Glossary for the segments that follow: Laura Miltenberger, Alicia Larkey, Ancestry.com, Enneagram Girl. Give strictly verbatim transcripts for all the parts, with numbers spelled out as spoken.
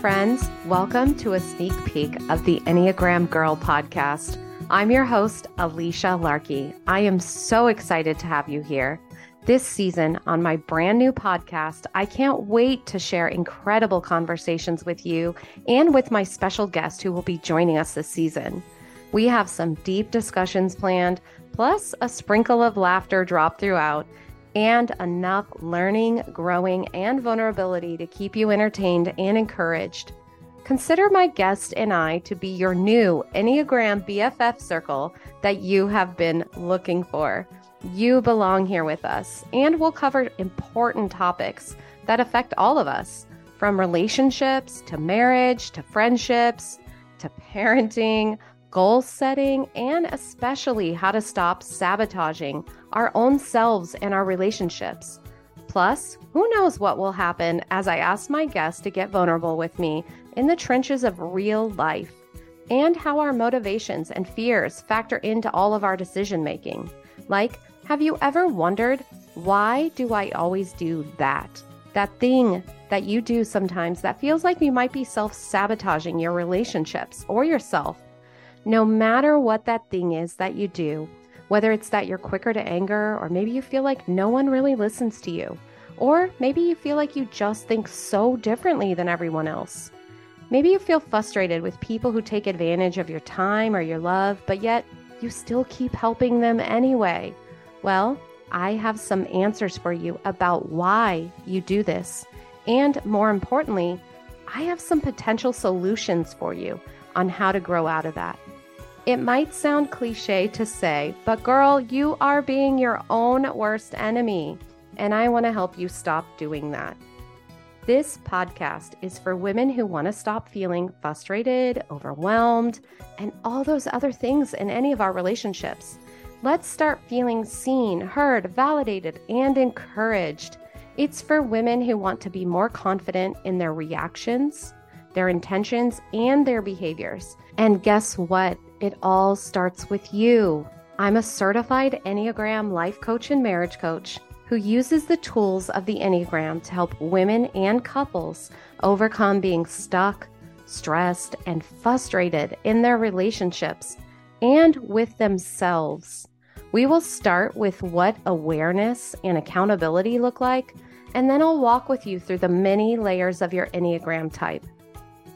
friends. Welcome to a sneak peek of the Enneagram Girl podcast. I'm your host, Alicia Larkey. I am so excited to have you here. This season on my brand new podcast, I can't wait to share incredible conversations with you and with my special guest who will be joining us this season. We have some deep discussions planned, plus a sprinkle of laughter dropped throughout, and enough learning, growing, and vulnerability to keep you entertained and encouraged. Consider my guest and I to be your new Enneagram B F F circle that you have been looking for. You belong here with us, and we'll cover important topics that affect all of us, from relationships to marriage to friendships to parenting, goal setting, and especially how to stop sabotaging our own selves and our relationships. Plus, who knows what will happen as I ask my guests to get vulnerable with me in the trenches of real life, and how our motivations and fears factor into all of our decision making. Like, have you ever wondered, why do I always do that? That thing that you do sometimes that feels like you might be self-sabotaging your relationships or yourself. No matter what that thing is that you do, whether it's that you're quicker to anger, or maybe you feel like no one really listens to you, or maybe you feel like you just think so differently than everyone else. Maybe you feel frustrated with people who take advantage of your time or your love, but yet you still keep helping them anyway. Well, I have some answers for you about why you do this. And more importantly, I have some potential solutions for you on how to grow out of that. It might sound cliche to say, but girl, you are being your own worst enemy, and I want to help you stop doing that. This podcast is for women who want to stop feeling frustrated, overwhelmed, and all those other things in any of our relationships. Let's start feeling seen, heard, validated, and encouraged. It's for women who want to be more confident in their reactions, their intentions, and their behaviors. And guess what? It all starts with you. I'm a certified Enneagram life coach and marriage coach who uses the tools of the Enneagram to help women and couples overcome being stuck, stressed, and frustrated in their relationships and with themselves. We will start with what awareness and accountability look like, and then I'll walk with you through the many layers of your Enneagram type.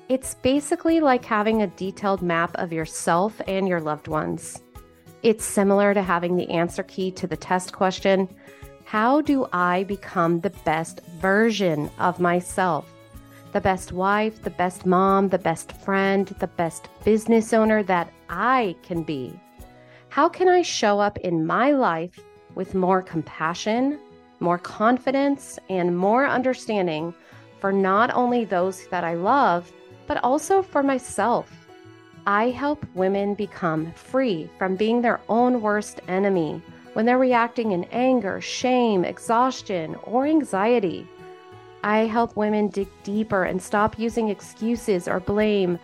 It's basically like having a detailed map of yourself and your loved ones. It's similar to having the answer key to the test question, how do I become the best version of myself? The best wife, the best mom, the best friend, the best business owner that I can be. How can I show up in my life with more compassion, more confidence, and more understanding for not only those that I love, but also for myself? I help women become free from being their own worst enemy when they're reacting in anger, shame, exhaustion, or anxiety. I help women dig deeper and stop using excuses or blame,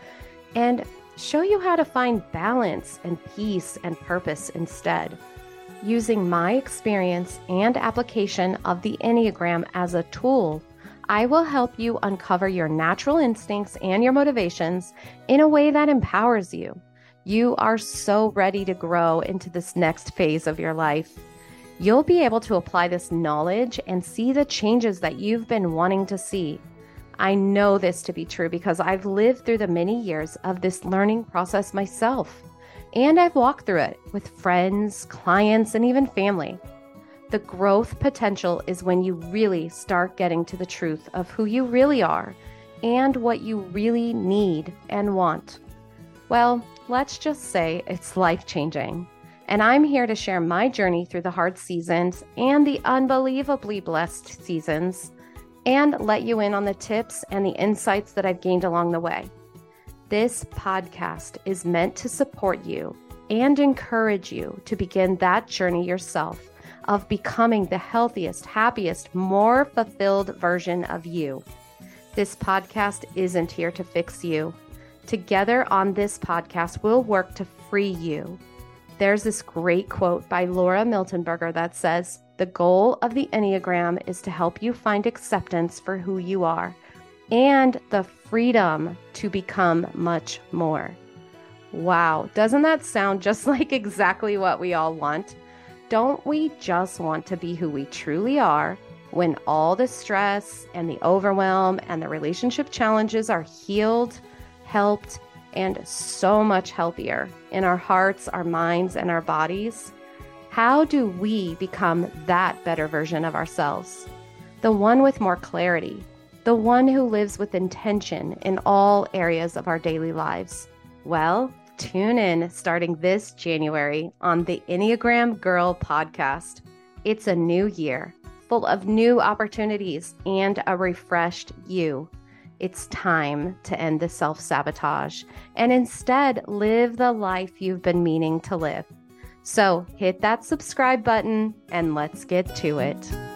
and show you how to find balance and peace and purpose instead, using my experience and application of the Enneagram as a tool. I will help you uncover your natural instincts and your motivations in a way that empowers you. You are so ready to grow into this next phase of your life. You'll be able to apply this knowledge and see the changes that you've been wanting to see. I know this to be true because I've lived through the many years of this learning process myself, and I've walked through it with friends, clients, and even family. The growth potential is when you really start getting to the truth of who you really are and what you really need and want. Well, let's just say it's life-changing. And I'm here to share my journey through the hard seasons and the unbelievably blessed seasons, and let you in on the tips and the insights that I've gained along the way. This podcast is meant to support you and encourage you to begin that journey yourself of becoming the healthiest, happiest, more fulfilled version of you. This podcast isn't here to fix you. Together on this podcast, we'll work to free you. There's this great quote by Laura Miltenberger that says, the goal of the Enneagram is to help you find acceptance for who you are and the freedom to become much more. Wow, doesn't that sound just like exactly what we all want? Don't we just want to be who we truly are when all the stress and the overwhelm and the relationship challenges are healed, helped, and so much healthier in our hearts, our minds, and our bodies? How do we become that better version of ourselves? The one with more clarity, the one who lives with intention in all areas of our daily lives. Well, tune in starting this January on the Enneagram Girl podcast. It's a new year full of new opportunities and a refreshed you. It's time to end the self-sabotage and instead live the life you've been meaning to live. So hit that subscribe button and let's get to it.